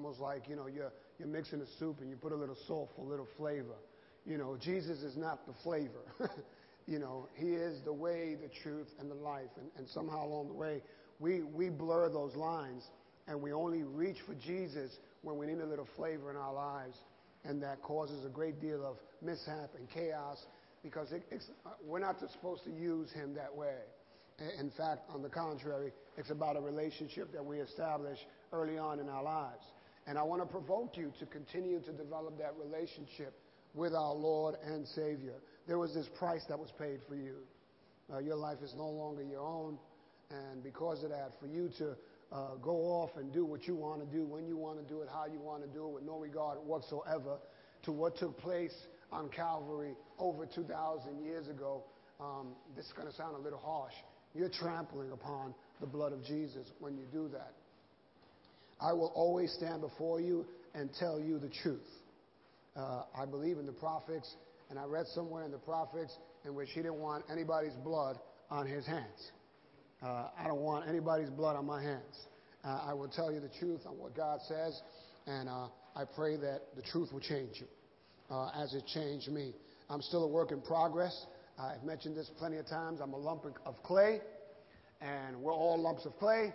Almost like, you're mixing a soup and you put a little salt for a little flavor. Jesus is not the flavor. He is the way, the truth, and the life. And somehow along the way, we blur those lines and we only reach for Jesus when we need a little flavor in our lives. And that causes a great deal of mishap and chaos because we're not supposed to use him that way. In fact, on the contrary, it's about a relationship that we establish early on in our lives. And I want to provoke you to continue to develop that relationship with our Lord and Savior. There was this price that was paid for you. Your life is no longer your own. And because of that, for you to go off and do what you want to do, when you want to do it, how you want to do it, with no regard whatsoever to what took place on Calvary over 2,000 years ago, this is going to sound a little harsh. You're trampling upon the blood of Jesus when you do that. I will always stand before you and tell you the truth. I believe in the prophets, and I read somewhere in the prophets in which he didn't want anybody's blood on his hands. I don't want anybody's blood on my hands. I will tell you the truth on what God says, and I pray that the truth will change you as it changed me. I'm still a work in progress. I've mentioned this plenty of times. I'm a lump of clay, and we're all lumps of clay,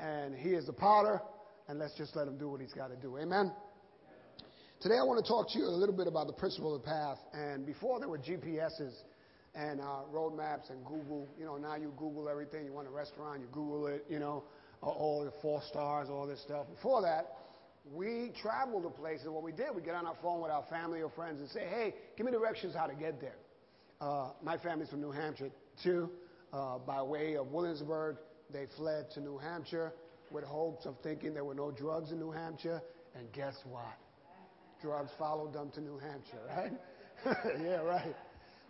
and he is the potter, and let's just let him do what he's got to do. Amen? Today I want to talk to you a little bit about the principle of the path. And before there were GPSs and road maps and Google, now you Google everything. You want a restaurant, you Google it, all the 4 stars, all this stuff. Before that, we traveled to places. What we did, we get on our phone with our family or friends and say, hey, give me directions how to get there. My family's from New Hampshire, too. By way of Williamsburg, they fled to New Hampshire with hopes of thinking there were no drugs in New Hampshire. And guess what? Drugs followed them to New Hampshire, right? Yeah, right.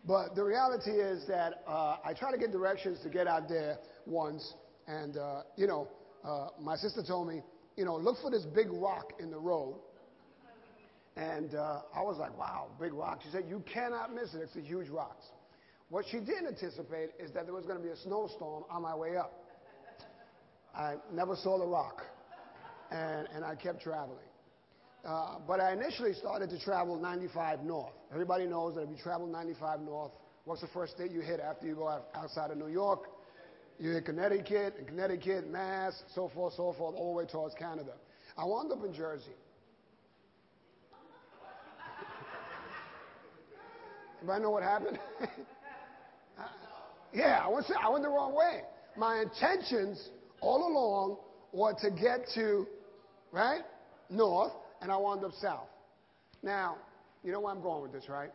But the reality is that I tried to get directions to get out there once. And, my sister told me, look for this big rock in the road. And I was like, wow, big rock. She said, you cannot miss it. It's a huge rock. What she didn't anticipate is that there was going to be a snowstorm on my way up. I never saw the rock. And I kept traveling. But I initially started to travel 95 north. Everybody knows that if you travel 95 north, what's the first state you hit after you go outside of New York? You hit Connecticut, and Connecticut, Mass, so forth, all the way towards Canada. I wound up in Jersey. Everybody know what happened? I went the wrong way. My intentions all along were to get to, right, north. And I wound up south. Now, you know where I'm going with this, right?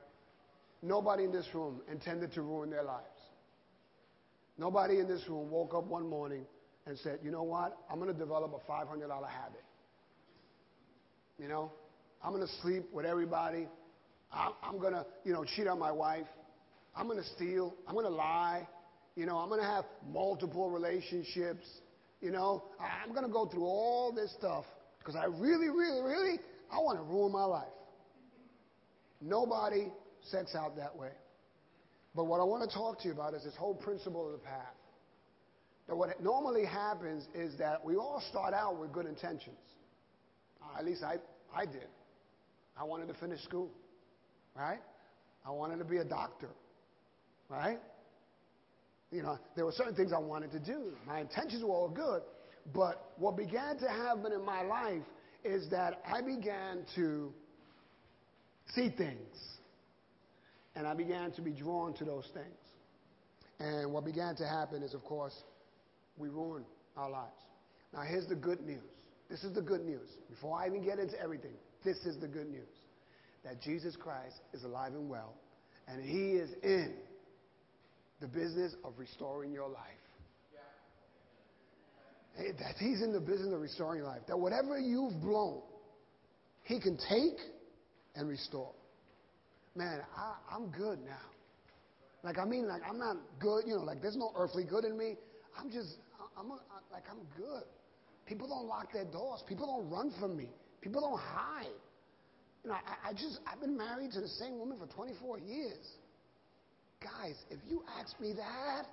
Nobody in this room intended to ruin their lives. Nobody in this room woke up one morning and said, you know what? I'm going to develop a $500 habit. I'm going to sleep with everybody. I'm going to, cheat on my wife. I'm going to steal. I'm going to lie. I'm going to have multiple relationships. I'm going to go through all this stuff. Because I really, I want to ruin my life. Nobody sets out that way. But what I want to talk to you about is this whole principle of the path. That what normally happens is that we all start out with good intentions. At least I did. I wanted to finish school, right? I wanted to be a doctor, right? There were certain things I wanted to do. My intentions were all good. But what began to happen in my life is that I began to see things. And I began to be drawn to those things. And what began to happen is, of course, we ruined our lives. Now, here's the good news. This is the good news. Before I even get into everything, this is the good news. That Jesus Christ is alive and well. And he is in the business of restoring your life. That he's in the business of restoring life. That whatever you've blown, he can take and restore. Man, I'm good now. I'm not good. There's no earthly good in me. I'm good. People don't lock their doors. People don't run from me. People don't hide. I've been married to the same woman for 24 years. Guys, if you asked me that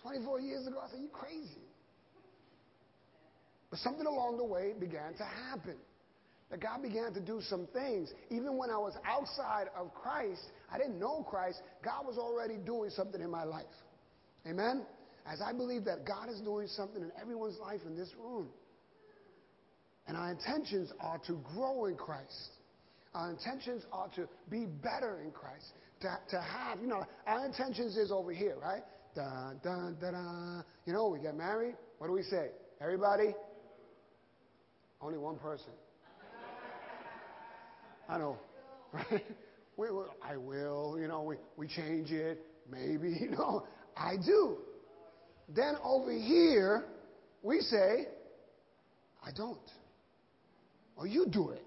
24 years ago, I said, you crazy. But something along the way began to happen. that God began to do some things. Even when I was outside of Christ, I didn't know Christ, God was already doing something in my life. Amen? As I believe that God is doing something in everyone's life in this room. And our intentions are to grow in Christ. Our intentions are to be better in Christ. To have, you know, our intentions is over here, right? Dun, dun, dun, dun. You know, we get married. What do we say? Everybody? Only one person. I know, right? We will, I will, you know, we change it. Maybe, you know, I do. Then over here, we say, I don't. Or you do it.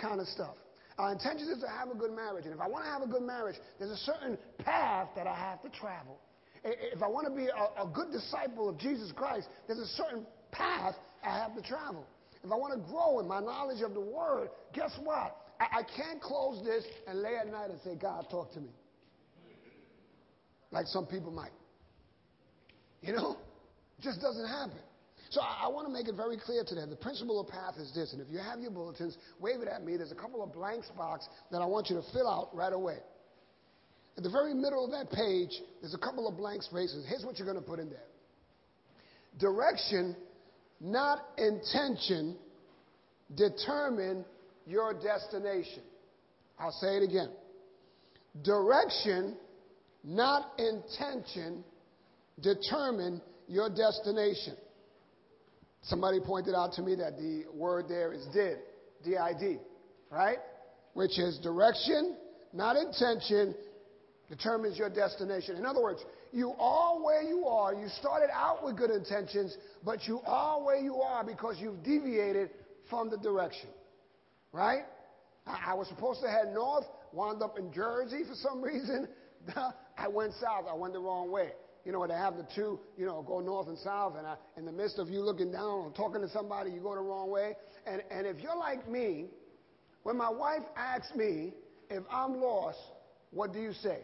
Kind of stuff. Our intention is to have a good marriage. And if I want to have a good marriage, there's a certain path that I have to travel. If I want to be a good disciple of Jesus Christ, there's a certain path I have to travel. If I want to grow in my knowledge of the Word, guess what? I can't close this and lay at night and say, God, talk to me. Like some people might. You know? It just doesn't happen. So I want to make it very clear today. The principle of path is this. And if you have your bulletins, wave it at me. There's a couple of blank spots that I want you to fill out right away. At the very middle of that page, there's a couple of blank spaces. Here's what you're going to put in there. Direction, not intention, determine your destination. I'll say it again. Direction, not intention, determine your destination. Somebody pointed out to me that the word there is did, D-I-D, right? Which is direction, not intention, determines your destination. In other words, you are where you are. You started out with good intentions, but you are where you are because you've deviated from the direction, right? I was supposed to head north, wound up in Jersey for some reason. I went south. I went the wrong way. You know, they have the two, you know, go north and south, and in the midst of you looking down or talking to somebody, you go the wrong way. And if you're like me, when my wife asks me if I'm lost, what do you say?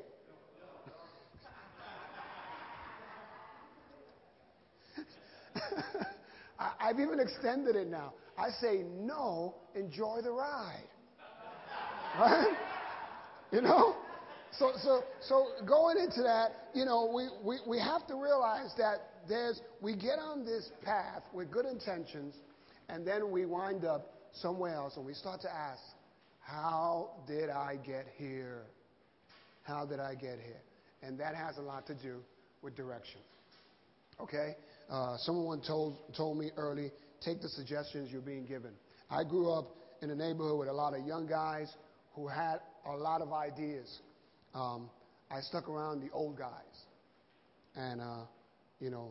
I've even extended it now. I say, no, enjoy the ride. Right? You know? So going into that, you know, we have to realize that we get on this path with good intentions, and then we wind up somewhere else, and we start to ask, how did I get here? How did I get here? And that has a lot to do with direction. Okay? Someone told me early, take the suggestions you're being given. I grew up in a neighborhood with a lot of young guys who had a lot of ideas. I stuck around the old guys. And, you know,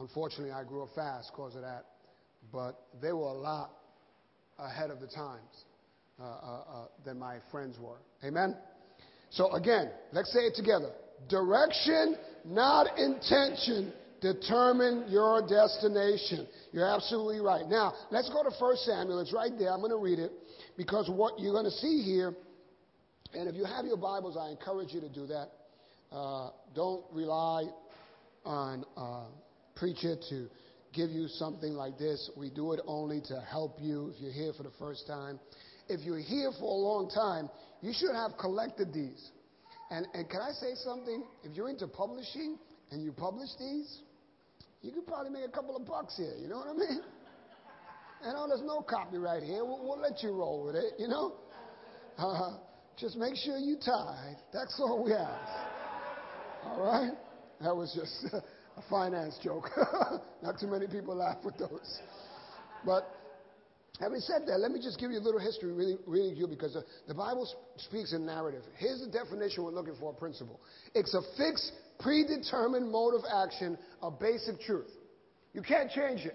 unfortunately I grew up fast because of that. But they were a lot ahead of the times than my friends were. Amen? So, again, let's say it together. Direction, not intention, determine your destination. You're absolutely right. Now, let's go to 1 Samuel. It's right there. I'm going to read it because what you're going to see here. And if you have your Bibles, I encourage you to do that. Don't rely on preacher to give you something like this. We do it only to help you if you're here for the first time. If you're here for a long time, you should have collected these. And can I say something? If you're into publishing and you publish these, you could probably make a couple of bucks here. You know what I mean? You know, there's no copyright here. We'll let you roll with it, you know? Just make sure you tithe. That's all we ask. All right? That was just a finance joke. Not too many people laugh with those. But having said that, let me just give you a little history, really you, because the Bible speaks in narrative. Here's the definition we're looking for, a principle. It's a fixed, predetermined mode of action, a basic truth. You can't change it.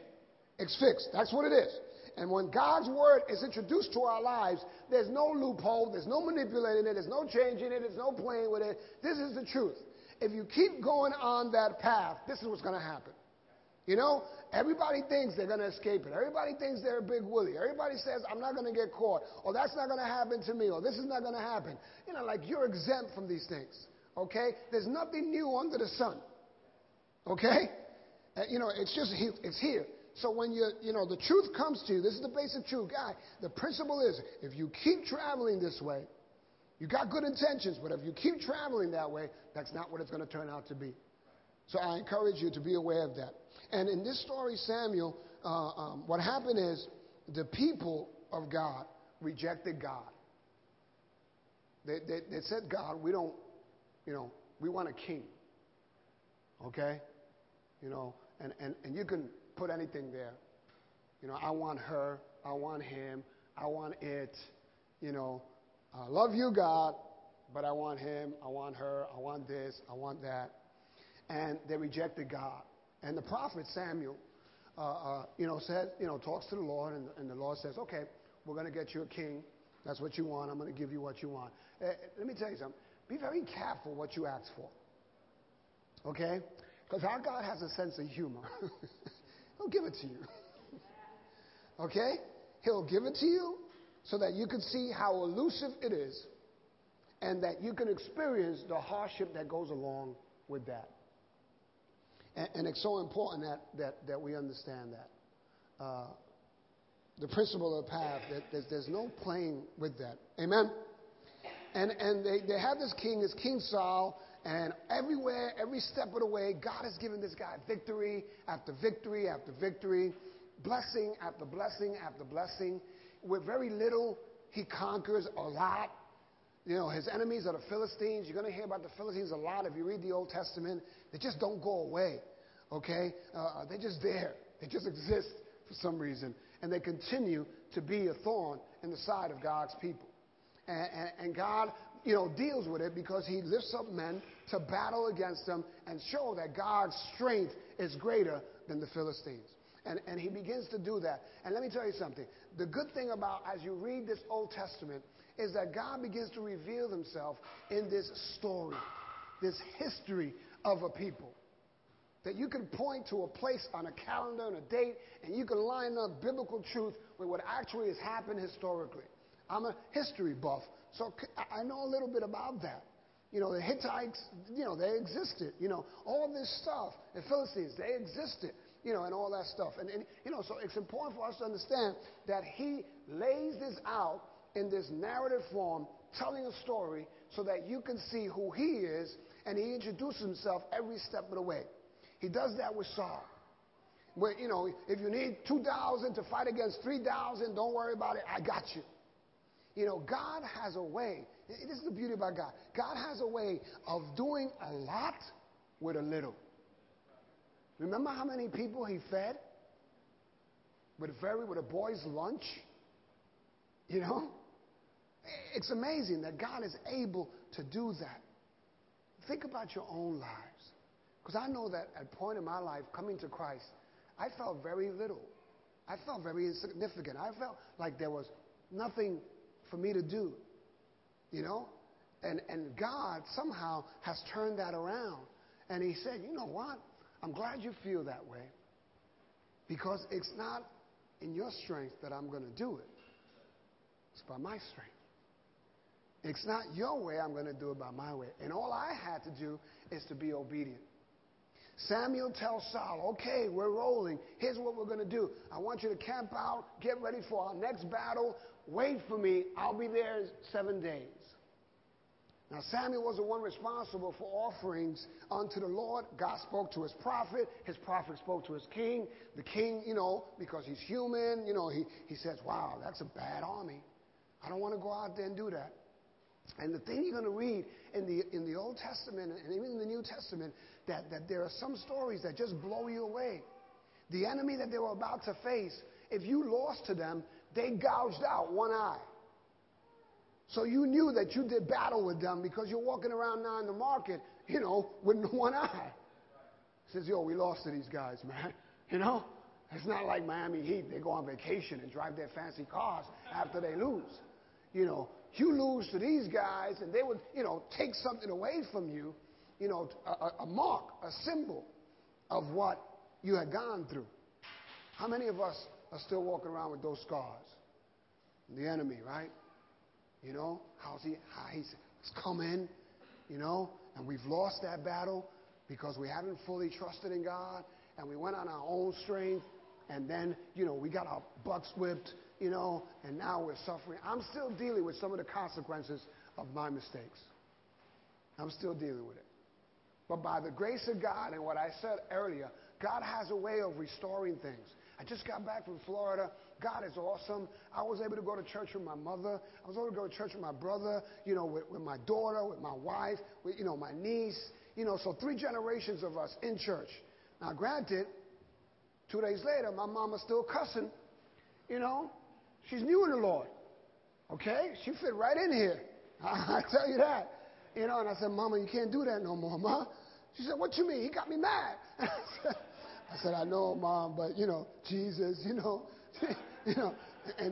It's fixed. That's what it is. And when God's word is introduced to our lives, there's no loophole, there's no manipulating it, there's no changing it, there's no playing with it. This is the truth. If you keep going on that path, this is what's going to happen. You know, everybody thinks they're going to escape it. Everybody thinks they're a big willy. Everybody says, I'm not going to get caught, or that's not going to happen to me, or this is not going to happen. You know, like you're exempt from these things, okay? There's nothing new under the sun, okay? You know, it's just, it's here. So when the truth comes to you, this is the basic truth. God, the principle is, if you keep traveling this way, you got good intentions, but if you keep traveling that way, that's not what it's going to turn out to be. So I encourage you to be aware of that. And in this story, Samuel, what happened is the people of God rejected God. They said, God, we don't, we want a king. Okay? And you can put anything there. I want her. I want him. I want it. I love you, God, but I want him. I want her. I want this. I want that. And they rejected God. And the prophet Samuel, said, talks to the Lord, and the Lord says, okay, we're going to get you a king. That's what you want. I'm going to give you what you want. Let me tell you something. Be very careful what you ask for. Okay? Because our God has a sense of humor. He'll give it to you. Okay? He'll give it to you so that you can see how elusive it is and that you can experience the hardship that goes along with that. And it's so important that we understand that. The principle of the path, that there's no playing with that. Amen? And they have this king, it's King Saul, and everywhere, every step of the way, God has given this guy victory after victory after victory, blessing after blessing after blessing. With very little, he conquers a lot. His enemies are the Philistines. You're going to hear about the Philistines a lot if you read the Old Testament. They just don't go away, okay? They're just there. They just exist for some reason. And they continue to be a thorn in the side of God's people. And God, deals with it because he lifts up men to battle against them and show that God's strength is greater than the Philistines. And he begins to do that. And let me tell you something. The good thing about as you read this Old Testament is that God begins to reveal himself in this story, this history of a people. That you can point to a place on a calendar and a date, and you can line up biblical truth with what actually has happened historically. I'm a history buff, so I know a little bit about that. The Hittites, they existed. All this stuff. The Philistines, they existed. And all that stuff. And so it's important for us to understand that he lays this out in this narrative form, telling a story so that you can see who he is, and he introduces himself every step of the way. He does that with Saul. Where, if you need 2,000 to fight against 3,000, don't worry about it. I got you. God has a way. This is the beauty about God. God has a way of doing a lot with a little. Remember how many people he fed? With a boy's lunch? It's amazing that God is able to do that. Think about your own lives. Because I know that at a point in my life, coming to Christ, I felt very little. I felt very insignificant. I felt like there was nothing for me to do. And God somehow has turned that around. And he said, you know what? I'm glad you feel that way, because it's not in your strength that I'm going to do it. It's by my strength. It's not your way I'm going to do it, by my way. And all I had to do is to be obedient. Samuel tells Saul, okay, we're rolling. Here's what we're going to do. I want you to camp out, get ready for our next battle. Wait for me. I'll be there in 7 days. Now, Samuel was the one responsible for offerings unto the Lord. God spoke to his prophet. His prophet spoke to his king. The king, because he's human, he says, wow, that's a bad army. I don't want to go out there and do that. And the thing you're going to read in the Old Testament and even in the New Testament, that there are some stories that just blow you away. The enemy that they were about to face, if you lost to them, they gouged out one eye. So you knew that you did battle with them because you're walking around now in the market, with one eye. Says, yo, we lost to these guys, man. It's not like Miami Heat. They go on vacation and drive their fancy cars after they lose. You lose to these guys, and they would, take something away from you, a mark, a symbol of what you had gone through. How many of us are still walking around with those scars? The enemy, right? How he's come in, and we've lost that battle because we haven't fully trusted in God, and we went on our own strength. and then, we got our butt whipped, and now we're suffering. I'm still dealing with some of the consequences of my mistakes. I'm still dealing with it. But by the grace of God and what I said earlier, God has a way of restoring things. I just got back from Florida. God is awesome. I was able to go to church with my mother. I was able to go to church with my brother, with my daughter, with my wife, with, my niece. So 3 generations of us in church. Now, granted, 2 days later, my mama's still cussing. She's new in the Lord. Okay? She fit right in here. I tell you that. And I said, Mama, you can't do that no more, Ma. She said, what you mean? He got me mad. I said, I know, Mom, but, Jesus, and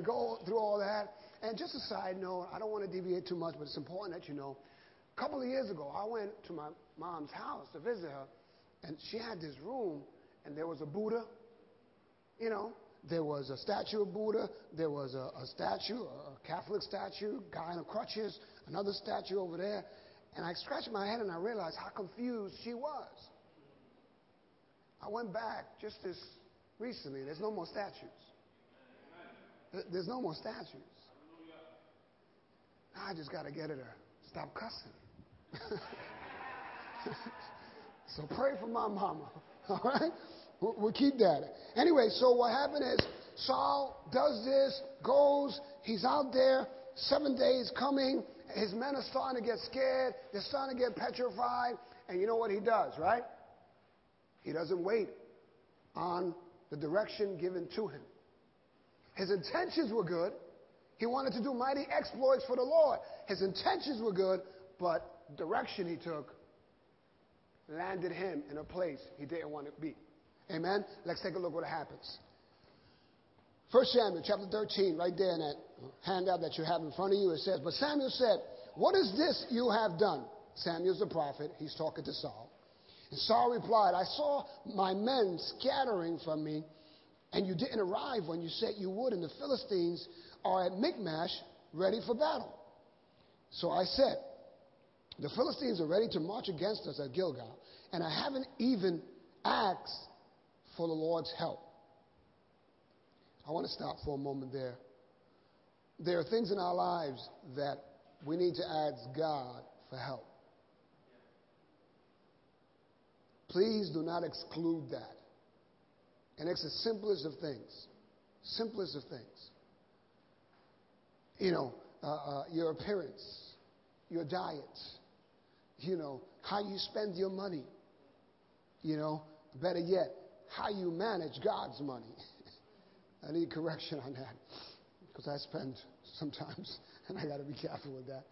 go through all that. And just a side note, I don't want to deviate too much, but it's important that you know. A couple of years ago, I went to my mom's house to visit her, and she had this room, and there was a Buddha, there was a statue of Buddha, there was a statue, a Catholic statue, guy in crutches, another statue over there. And I scratched my head, and I realized how confused she was. I went back just this recently. There's no more statues. There's no more statues. I just got to get her to stop cussing. So pray for my mama, all right? We'll keep that. Anyway, so what happened is Saul does this, goes. He's out there, 7 days coming. His men are starting to get scared. They're starting to get petrified. And you know what he does, right? He doesn't wait on the direction given to him. His intentions were good. He wanted to do mighty exploits for the Lord. His intentions were good, but the direction he took landed him in a place he didn't want to be. Amen? Let's take a look what happens. 1 Samuel chapter 13, right there in that handout that you have in front of you, it says, but Samuel said, what is this you have done? Samuel's the prophet. He's talking to Saul. And Saul replied, I saw my men scattering from me, and you didn't arrive when you said you would, and the Philistines are at Michmash ready for battle. So I said, the Philistines are ready to march against us at Gilgal, and I haven't even asked for the Lord's help. I want to stop for a moment there. There are things in our lives that we need to ask God for help. Please do not exclude that. And it's the simplest of things. Simplest of things. Your appearance, your diet, how you spend your money, better yet, how you manage God's money. I need correction on that because I spend sometimes and I got to be careful with that.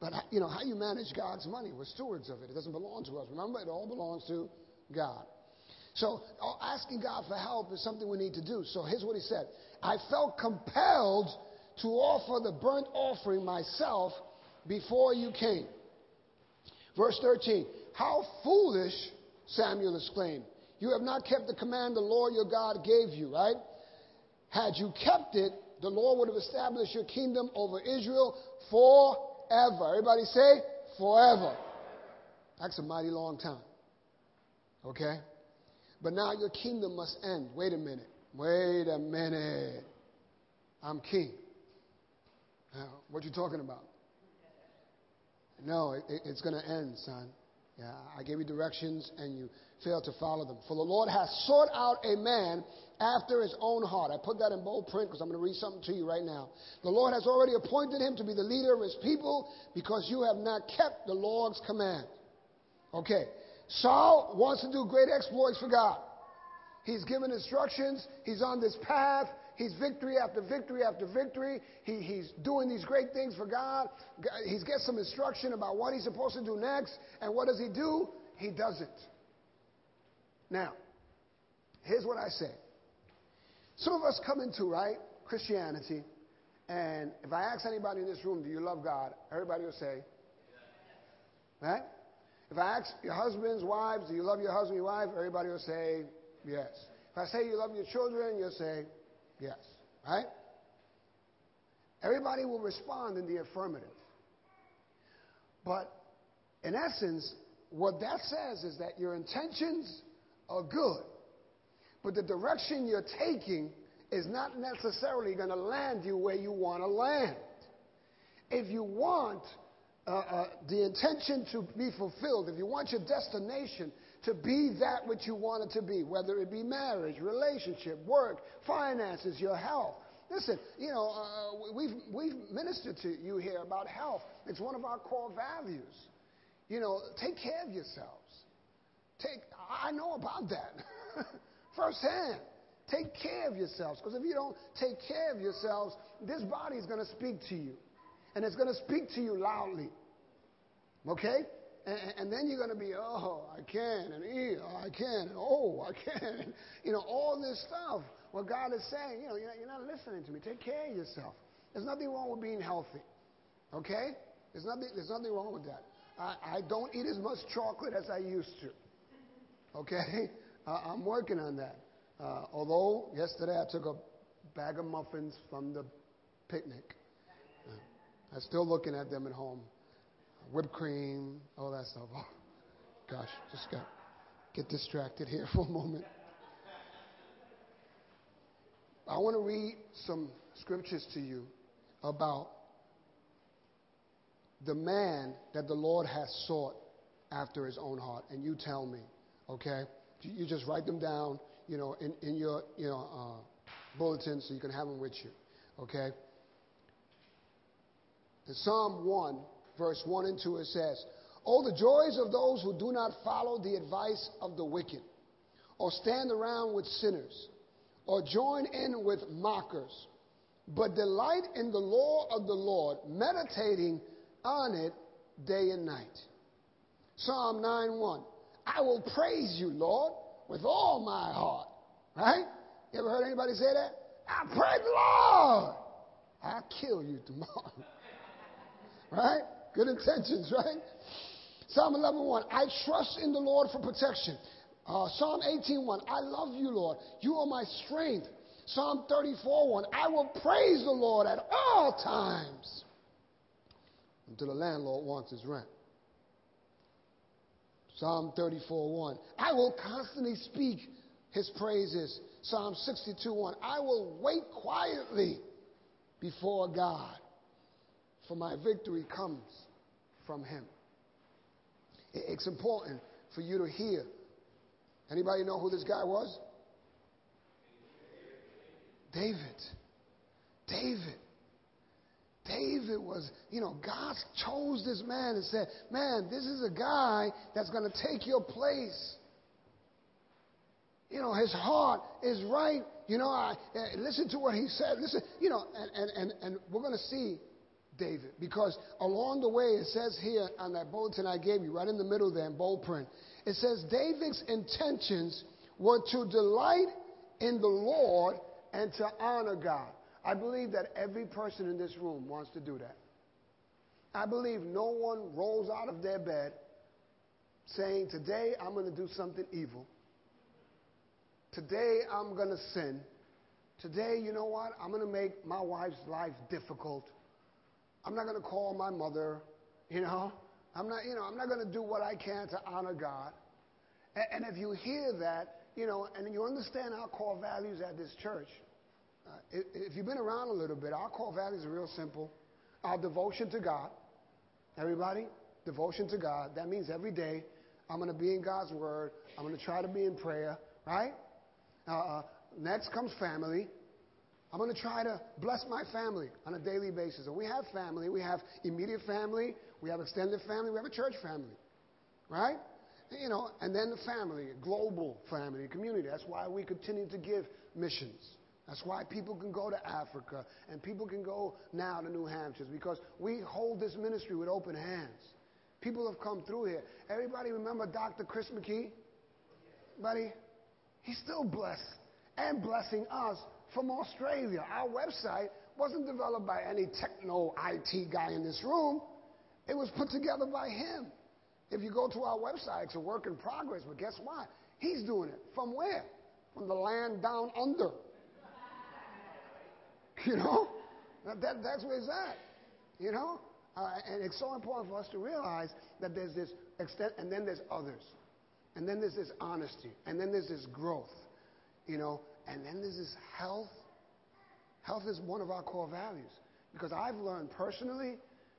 But, how you manage God's money. We're stewards of it. It doesn't belong to us. Remember, it all belongs to God. So asking God for help is something we need to do. So here's what he said. I felt compelled to offer the burnt offering myself before you came. Verse 13. How foolish, Samuel exclaimed. You have not kept the command the Lord your God gave you, right? Had you kept it, the Lord would have established your kingdom over Israel forever. Everybody say, forever. That's a mighty long time. Okay? But now your kingdom must end. Wait a minute. Wait a minute. I'm king. Now, what you talking about? No, it's going to end, son. Yeah, I gave you directions and you failed to follow them. For the Lord has sought out a man after his own heart. I put that in bold print because I'm going to read something to you right now. The Lord has already appointed him to be the leader of his people because you have not kept the Lord's command. Okay. Saul wants to do great exploits for God. He's given instructions. He's on this path. He's victory after victory after victory. He's doing these great things for God. He gets some instruction about what he's supposed to do next. And what does he do? He does it. Now, here's what I say. Some of us come into, right, Christianity, and if I ask anybody in this room, do you love God? Everybody will say, yeah. Right? If I ask your husbands, wives, do you love your husband, your wife? Everybody will say, yes. If I say you love your children, you'll say, yes, right? Everybody will respond in the affirmative. But in essence, what that says is that your intentions are good, But the direction you're taking is not necessarily going to land you where you want to land. If you want the intention to be fulfilled, if you want your destination to be that which you want it to be, whether it be marriage, relationship, work, finances, your health. Listen, you know, we've ministered to you here about health. It's one of our core values. You know, take care of yourselves. I know about that firsthand. Take care of yourselves, because if you don't take care of yourselves, this body is going to speak to you, and it's going to speak to you loudly, okay? And then you're going to be, oh, I can, and I can, and oh, I can, you know, all this stuff. What God is saying, you know, you're not listening to me. Take care of yourself. There's nothing wrong with being healthy, okay? There's nothing wrong with that. I don't eat as much chocolate as I used to, okay? I'm working on that. Although yesterday I took a bag of muffins from the picnic. I'm still looking at them at home. Whipped cream, all that stuff. Oh, gosh, just got get distracted here for a moment. I want to read some scriptures to you about the man that the Lord has sought after his own heart. And you tell me, okay? You just write them down, you know, in your, you know, bulletin, so you can have them with you, okay? In Psalm 1, verse 1 and 2, it says, "Oh, the joys of those who do not follow the advice of the wicked, or stand around with sinners, or join in with mockers, but delight in the law of the Lord, meditating on it day and night." Psalm 9:1, "I will praise you, Lord, with all my heart." Right? You ever heard anybody say that? I pray, Lord, I'll kill you tomorrow. Right? Good intentions, right? Psalm 11:1, "I trust in the Lord for protection." Psalm 18:1, "I love you, Lord. You are my strength." Psalm 34:1, "I will praise the Lord at all times." Until the landlord wants his rent. Psalm 34:1, "I will constantly speak his praises." Psalm 62:1, "I will wait quietly before God, for my victory comes from him." It's important for you to hear. Anybody know who this guy was? David. David was, you know, God chose this man and said, man, this is a guy that's going to take your place. You know, his heart is right. You know, listen to what he said. Listen, you know, and we're going to see David, because along the way, it says here on that bulletin I gave you, right in the middle there in bold print, it says David's intentions were to delight in the Lord and to honor God. I believe that every person in this room wants to do that. I believe no one rolls out of their bed saying, today I'm going to do something evil. Today I'm going to sin. Today, you know what? I'm going to make my wife's life difficult. I'm not going to call my mother, you know. I'm not going to do what I can to honor God. And if you hear that, you know, and you understand our core values at this church, if you've been around a little bit, our core values are real simple. Our devotion to God. Everybody, devotion to God. That means every day I'm going to be in God's word. I'm going to try to be in prayer, right? Next comes family. I'm going to try to bless my family on a daily basis. And we have family. We have immediate family. We have extended family. We have a church family, right? You know, and then the family, global family, community. That's why we continue to give missions. That's why people can go to Africa and people can go now to New Hampshire, because we hold this ministry with open hands. People have come through here. Everybody remember Dr. Chris McKee? Buddy, he's still blessed and blessing us from Australia. Our website wasn't developed by any techno IT guy in this room. It was put together by him. If you go to our website, it's a work in progress, but guess what? He's doing it. From where? From the land down under. You know? That's where it's at. You know? And it's so important for us to realize that there's this extent, and then there's others. And then there's this honesty. And then there's this growth. you know. And then there's this health. Health is one of our core values, because I've learned personally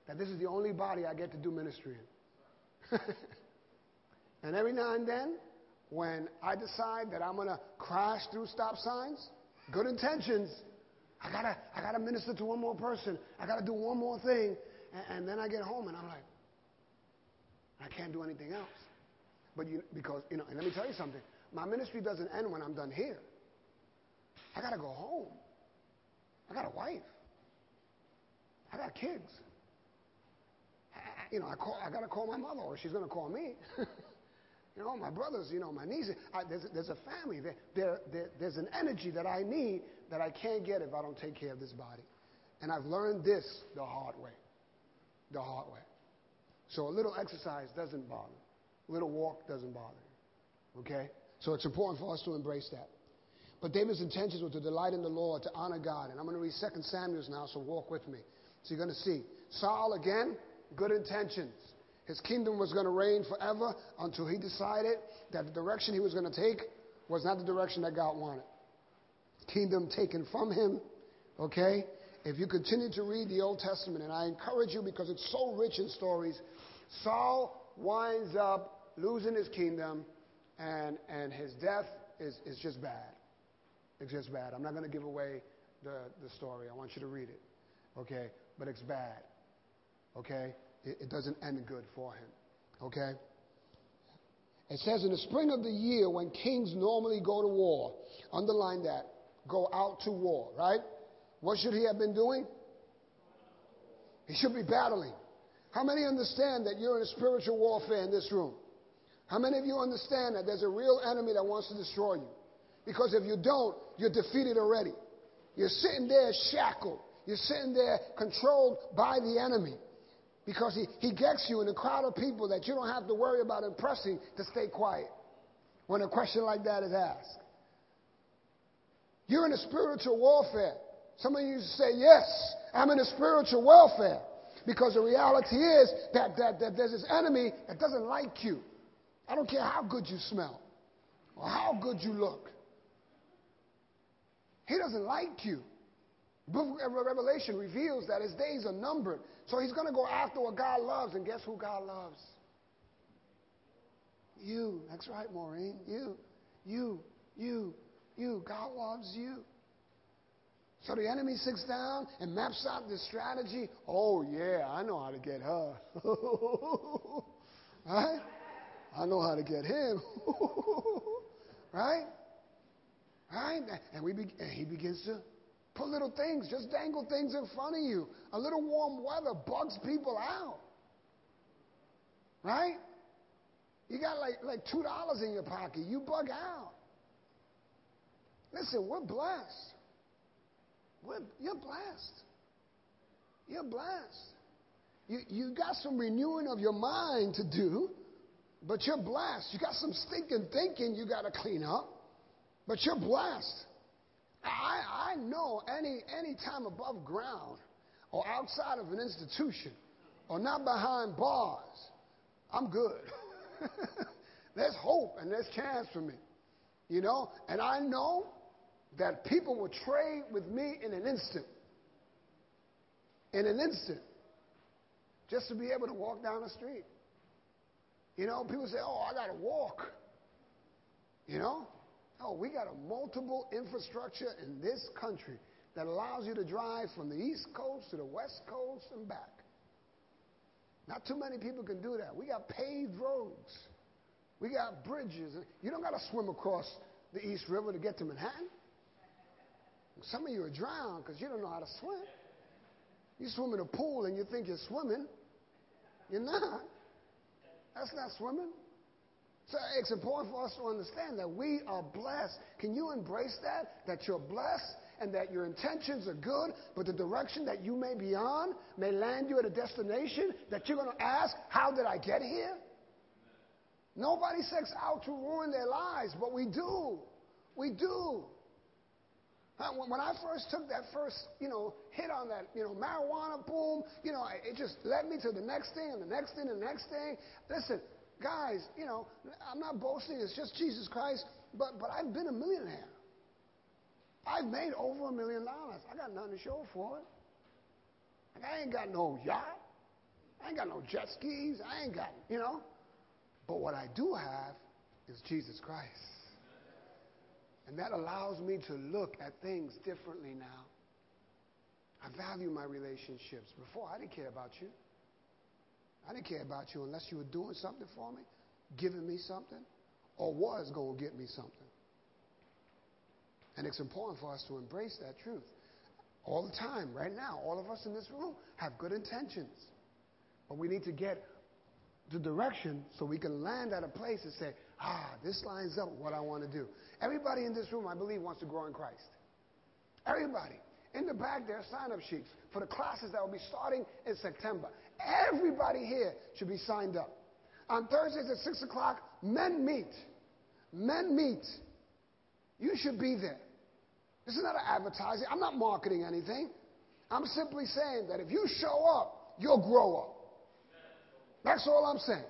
that this is the only body I get to do ministry in. And every now and then, when I decide that I'm going to crash through stop signs, good intentions, I gotta minister to one more person. I got to do one more thing. And then I get home and I'm like, I can't do anything else. Because and let me tell you something. My ministry doesn't end when I'm done here. I got to go home. I got a wife. I got kids. I got to call my mother, or she's going to call me. My brothers, my nieces. There's a family. There's an energy that I need that I can't get if I don't take care of this body. And I've learned this the hard way. The hard way. So a little exercise doesn't bother. A little walk doesn't bother. Okay? So it's important for us to embrace that. But David's intentions were to delight in the Lord, to honor God. And I'm going to read 2 Samuel now, so walk with me. So you're going to see. Saul, again, good intentions. His kingdom was going to reign forever until he decided that the direction he was going to take was not the direction that God wanted. Kingdom taken from him, okay? If you continue to read the Old Testament, and I encourage you because it's so rich in stories, Saul winds up losing his kingdom, and his death is just bad. It's just bad. I'm not going to give away the story. I want you to read it, okay? But it's bad, okay? It doesn't end good for him, okay? It says, in the spring of the year when kings normally go to war, underline that, go out to war, right? What should he have been doing? He should be battling. How many understand that you're in a spiritual warfare in this room? How many of you understand that there's a real enemy that wants to destroy you? Because if you don't, you're defeated already. You're sitting there shackled. You're sitting there controlled by the enemy. Because he gets you in a crowd of people that you don't have to worry about impressing to stay quiet when a question like that is asked. You're in a spiritual warfare. Some of you say, yes, I'm in a spiritual warfare. Because the reality is that there's this enemy that doesn't like you. I don't care how good you smell or how good you look. He doesn't like you. Book of Revelation reveals that his days are numbered. So he's going to go after what God loves. And guess who God loves? You. That's right, Maureen. You. God loves you. So the enemy sits down and maps out this strategy. Oh, yeah, I know how to get her. Right? I know how to get him. Right? And he begins to put little things, just dangle things in front of you. A little warm weather bugs people out. Right? You got like $2 in your pocket. You bug out. Listen, we're blessed. You're blessed. You're blessed. You got some renewing of your mind to do, but you're blessed. You got some stinking thinking you got to clean up, but you're blessed. I know any time above ground or outside of an institution or not behind bars, I'm good. There's hope and there's chance for me, and I know that people will trade with me in an instant. In an instant. Just to be able to walk down the street. People say, I got to walk. We got a multiple infrastructure in this country that allows you to drive from the East Coast to the West Coast and back. Not too many people can do that. We got paved roads. We got bridges. You don't got to swim across the East River to get to Manhattan. Some of you are drowned because you don't know how to swim. You swim in a pool and you think you're swimming. You're not. That's not swimming. So it's important for us to understand that we are blessed. Can you embrace that you're blessed and that your intentions are good, but the direction that you may be on may land you at a destination that you're going to ask, how did I get here? Nobody sets out to ruin their lives, but we do. We do. When I first took that first, hit on that, marijuana boom, it just led me to the next thing and the next thing and the next thing. Listen, guys, I'm not boasting. It's just Jesus Christ. But I've been a millionaire. I've made over $1 million. I got nothing to show for it. Like, I ain't got no yacht. I ain't got no jet skis. I ain't got, you know. But what I do have is Jesus Christ. And that allows me to look at things differently now. I value my relationships. Before, I didn't care about you. I didn't care about you unless you were doing something for me, giving me something, or was going to get me something. And it's important for us to embrace that truth. All the time, right now, all of us in this room have good intentions. But we need to get the direction so we can land at a place and say, this lines up with what I want to do. Everybody in this room, I believe, wants to grow in Christ. Everybody. In the back, there are sign-up sheets for the classes that will be starting in September. Everybody here should be signed up. On Thursdays at 6 o'clock, men meet. Men meet. You should be there. This is not an advertising. I'm not marketing anything. I'm simply saying that if you show up, you'll grow up. That's all I'm saying.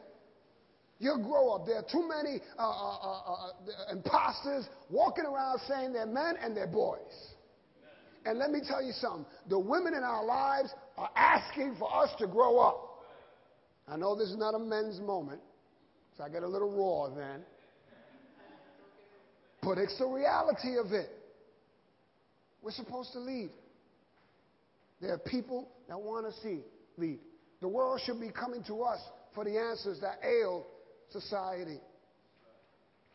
You'll grow up. There are too many imposters walking around saying they're men and they're boys. And let me tell you something. The women in our lives are asking for us to grow up. I know this is not a men's moment, so I get a little raw then. But it's the reality of it. We're supposed to lead. There are people that want to see lead. The world should be coming to us for the answers that ail society.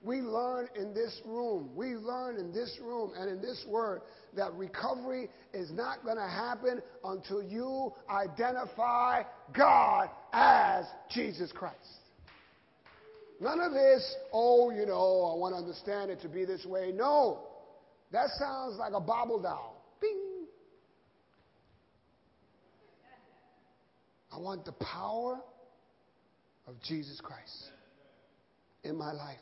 We learn in this room, and in this word that recovery is not going to happen until you identify God as Jesus Christ. None of this, I want to understand it to be this way. No, that sounds like a bobble doll. Bing. I want the power of Jesus Christ in my life.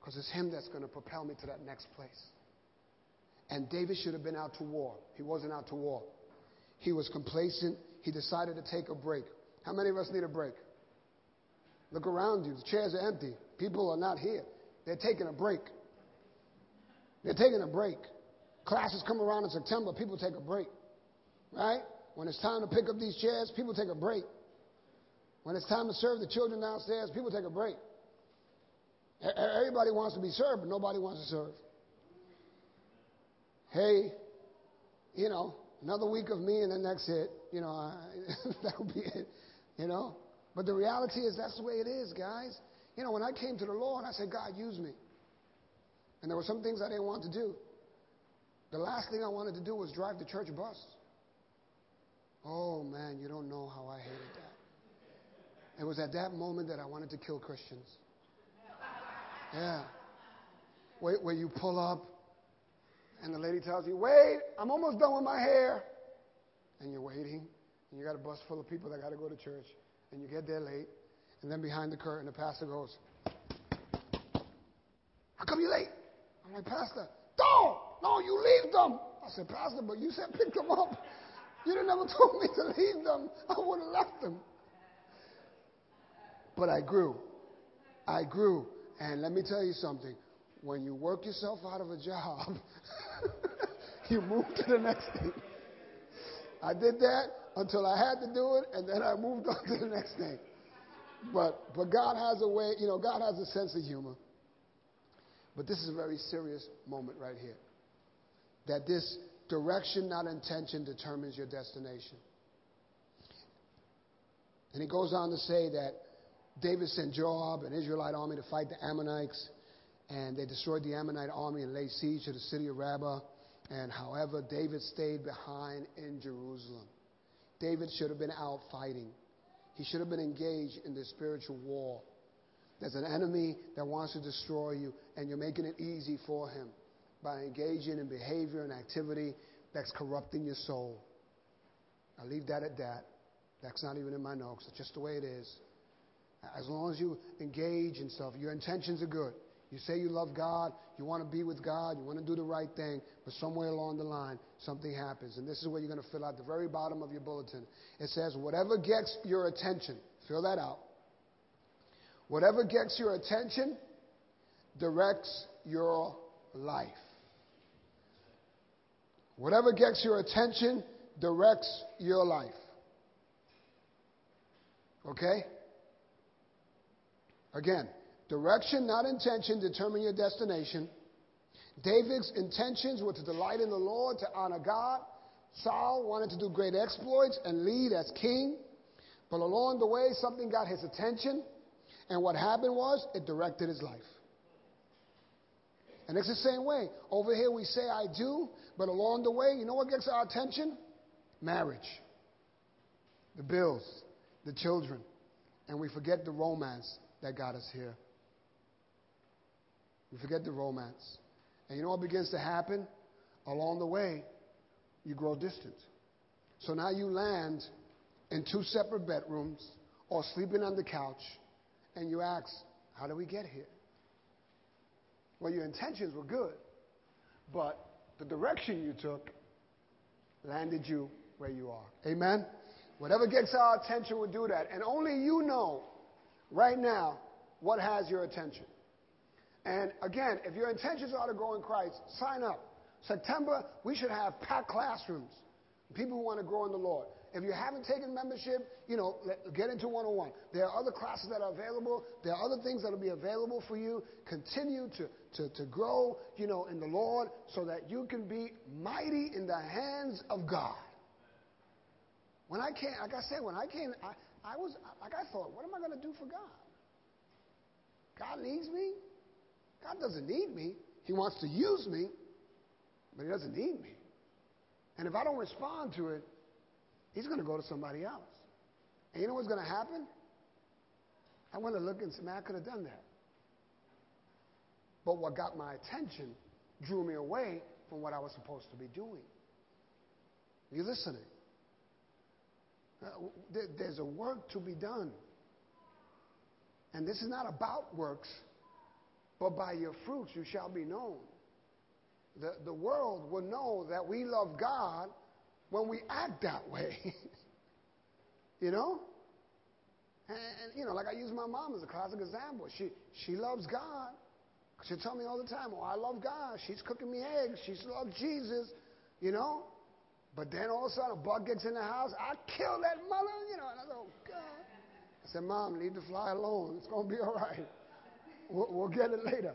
Because it's him that's going to propel me to that next place. And David should have been out to war. He wasn't out to war. He was complacent. He decided to take a break. How many of us need a break? Look around you. The chairs are empty. People are not here. They're taking a break. Classes come around in September. People take a break. Right? When it's time to pick up these chairs, people take a break. When it's time to serve the children downstairs, people take a break. Everybody wants to be served, but nobody wants to serve. Hey, another week of me and then that's it. That'll be it, But the reality is that's the way it is, guys. When I came to the Lord, I said, God, use me. And there were some things I didn't want to do. The last thing I wanted to do was drive the church bus. Oh, man, you don't know how I hated that. It was at that moment that I wanted to kill Christians. Yeah. Where you pull up and the lady tells you, wait, I'm almost done with my hair. And you're waiting. And you got a bus full of people that got to go to church. And you get there late. And then behind the curtain, the pastor goes, how come you late? I'm like, Pastor, don't. No, you leave them. I said, Pastor, but you said pick them up. You didn't ever told me to leave them. I would have left them. But I grew. And let me tell you something. When you work yourself out of a job, you move to the next thing. I did that until I had to do it, and then I moved on to the next thing. But God has a way, God has a sense of humor. But this is a very serious moment right here. That this direction, not intention, determines your destination. And he goes on to say that David sent Joab, an Israelite army, to fight the Ammonites, and they destroyed the Ammonite army and laid siege to the city of Rabbah. And however, David stayed behind in Jerusalem. David should have been out fighting. He should have been engaged in the spiritual war. There's an enemy that wants to destroy you, and you're making it easy for him by engaging in behavior and activity that's corrupting your soul. I leave that at that. That's not even in my notes. It's just the way it is. As long as you engage in stuff, your intentions are good. You say you love God, you want to be with God, you want to do the right thing, but somewhere along the line, something happens. And this is where you're going to fill out the very bottom of your bulletin. It says, whatever gets your attention, fill that out. Whatever gets your attention directs your life. Whatever gets your attention directs your life. Okay? Again, direction, not intention, determine your destination. David's intentions were to delight in the Lord, to honor God. Saul wanted to do great exploits and lead as king. But along the way, something got his attention. And what happened was, it directed his life. And it's the same way. Over here we say, I do. But along the way, you know what gets our attention? Marriage. The bills. The children. And we forget the romance that got us here. We forget the romance. And you know what begins to happen? Along the way, you grow distant. So now you land in two separate bedrooms or sleeping on the couch, and you ask, how did we get here? Well, your intentions were good, but the direction you took landed you where you are. Amen? Whatever gets our attention will do that. And only you know right now what has your attention. And again, if your intentions are to grow in Christ, sign up. September, we should have packed classrooms. People who want to grow in the Lord. If you haven't taken membership, get into 101. There are other classes that are available. There are other things that will be available for you. Continue to grow, in the Lord so that you can be mighty in the hands of God. When I came, I thought, what am I going to do for God? God needs me? God doesn't need me. He wants to use me, but he doesn't need me. And if I don't respond to it, he's going to go to somebody else. And you know what's going to happen? I want to look and say, man, I could have done that. But what got my attention drew me away from what I was supposed to be doing. Are you listening? There's a work to be done. And this is not about works, but by your fruits you shall be known. The world will know that we love God when we act that way. And like I use my mom as a classic example. She loves God. She'll tell me all the time, I love God. She's cooking me eggs. She loves Jesus, But then all of a sudden a bug gets in the house. I kill that mother, And I go, God. I said, Mom, leave the fly alone. It's going to be all right. We'll get it later.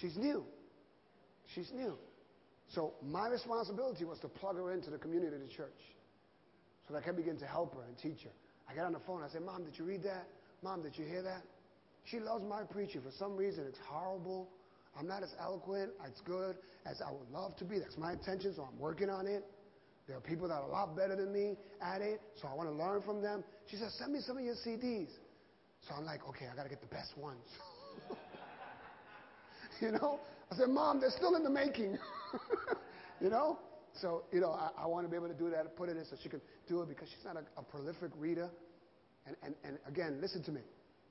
She's new. So my responsibility was to plug her into the community of the church so that I could begin to help her and teach her. I got on the phone. I said, Mom, did you read that? Mom, did you hear that? She loves my preaching. For some reason, it's horrible. I'm not as eloquent, as good as I would love to be. That's my intention, so I'm working on it. There are people that are a lot better than me at it, so I want to learn from them. She said, send me some of your CDs. So I'm like, okay, I got to get the best ones. I said, Mom, they're still in the making. So, I want to be able to do that, put it in so she can do it because she's not a prolific reader. And again, listen to me.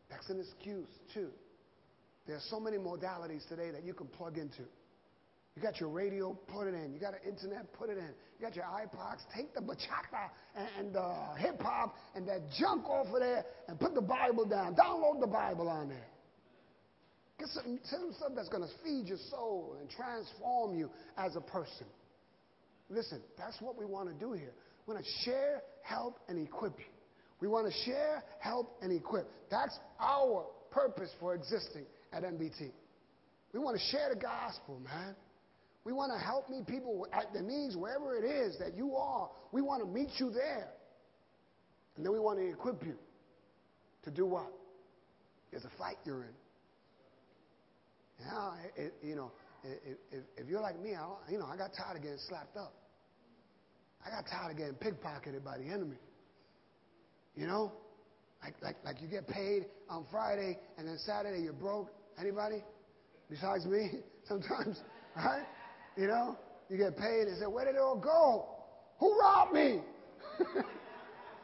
That's an excuse, too. There are so many modalities today that you can plug into. You got your radio, put it in. You got an internet, put it in. You got your iPods, take the bachata and hip-hop and that junk off of there and put the Bible down. Download the Bible on there. Get some stuff that's going to feed your soul and transform you as a person. Listen, that's what we want to do here. We want to share, help, and equip you. We want to share, help, and equip. That's our purpose for existing at MBT. We want to share the gospel, man. We want to help meet people at their needs, wherever it is that you are. We want to meet you there. And then we want to equip you to do what? There's a fight you're in. Now, if you're like me, I got tired of getting slapped up. I got tired of getting pickpocketed by the enemy. Like you get paid on Friday and then Saturday you're broke. Anybody? Besides me, sometimes, right? You get paid and say, where did it all go? Who robbed me?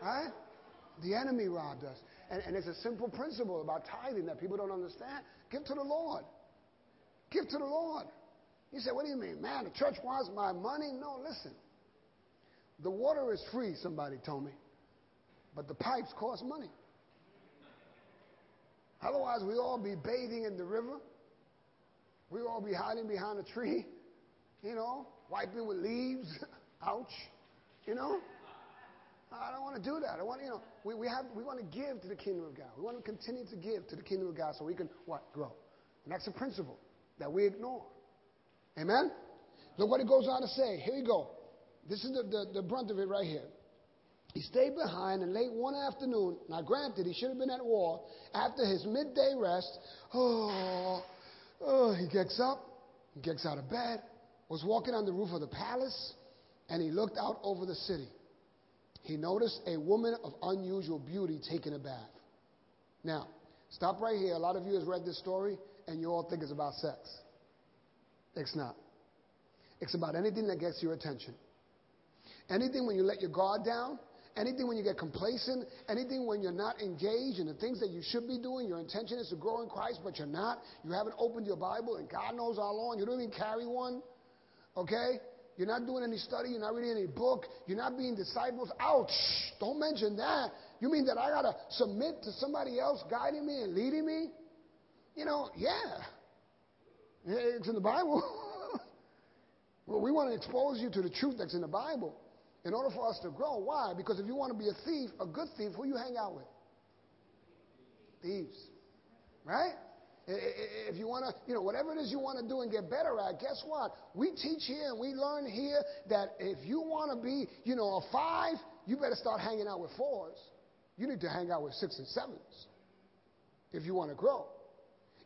Right? The enemy robbed us. And it's a simple principle about tithing that people don't understand. Give to the Lord. Give to the Lord. You say, what do you mean? Man, the church wants my money? No, listen. The water is free, somebody told me. But the pipes cost money. Otherwise, we all be bathing in the river. We all be hiding behind a tree. wipe it with leaves. Ouch. You know? I don't want to do that. I want, you know, we want to give to the kingdom of God. We want to continue to give to the kingdom of God so we can, what? Grow. And that's a principle that we ignore. Amen? Look what it goes on to say. Here you go. This is the brunt of it right here. He stayed behind, and late one afternoon, now granted, he should have been at war, after his midday rest, he gets up, he gets out of bed, was walking on the roof of the palace, and he looked out over the city. He noticed a woman of unusual beauty taking a bath. Now, stop right here. A lot of you has read this story, and you all think it's about sex. It's not. It's about anything that gets your attention. Anything when you let your guard down, anything when you get complacent, anything when you're not engaged in the things that you should be doing, your intention is to grow in Christ, but you're not. You haven't opened your Bible, and God knows how long. You don't even carry one, okay? You're not doing any study. You're not reading any book. You're not being disciples. Ouch, don't mention that. You mean that I got to submit to somebody else guiding me and leading me? You know, yeah. It's in the Bible. Well, we want to expose you to the truth that's in the Bible. In order for us to grow. Why? Because if you want to be a thief, a good thief, who you hang out with? Thieves. Right? If you want to, you know, whatever it is you want to do and get better at, guess what? We teach here and we learn here that if you want to be, you know, a 5, you better start hanging out with 4s. You need to hang out with 6 and 7s if you want to grow.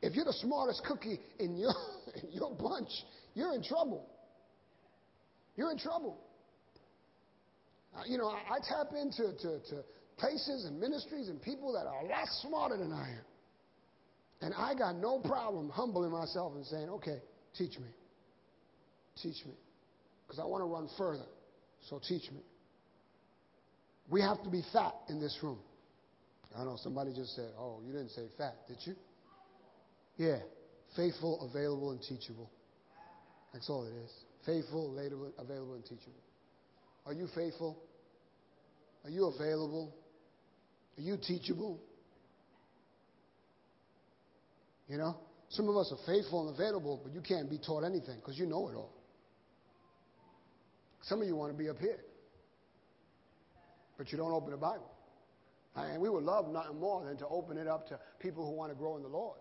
If you're the smartest cookie in your bunch, you're in trouble. You're in trouble. You know, I tap into to places and ministries and people that are a lot smarter than I am. And I got no problem humbling myself and saying, okay, teach me. Teach me. Because I want to run further. So teach me. We have to be fat in this room. I know somebody just said, oh, you didn't say fat, did you? Yeah. Faithful, available, and teachable. That's all it is. Faithful, available, and teachable. Are you faithful? Are you available? Are you teachable? You know, some of us are faithful and available, but you can't be taught anything because you know it all. Some of you want to be up here, but you don't open the Bible. And we would love nothing more than to open it up to people who want to grow in the Lord.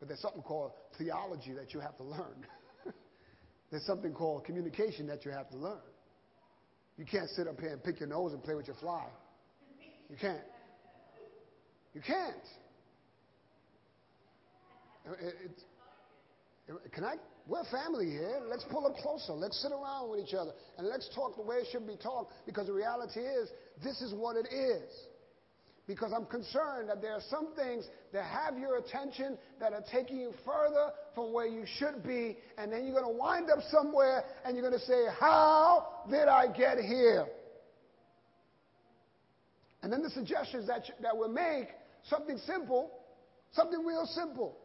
But there's something called theology that you have to learn. There's something called communication that you have to learn. You can't sit up here and pick your nose and play with your fly. You can't. You can't. Can I? We're family here. Let's pull up closer. Let's sit around with each other. And let's talk the way it should be talked. Because the reality is, this is what it is. Because I'm concerned that there are some things that have your attention that are taking you further from where you should be, and then you're going to wind up somewhere, and you're going to say, how did I get here? And then the suggestions that we'll make, something simple, something real simple.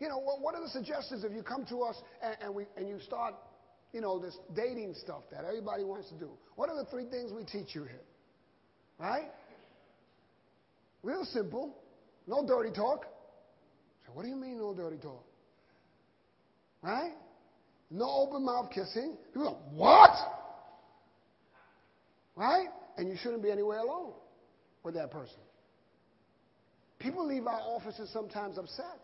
You know, what are the suggestions if you come to us and you start, you know, this dating stuff that everybody wants to do? What are the 3 things we teach you here? Right? Real simple. No dirty talk. So what do you mean no dirty talk? Right? No open mouth kissing. People are like, what? Right? And you shouldn't be anywhere alone with that person. People leave our offices sometimes upset.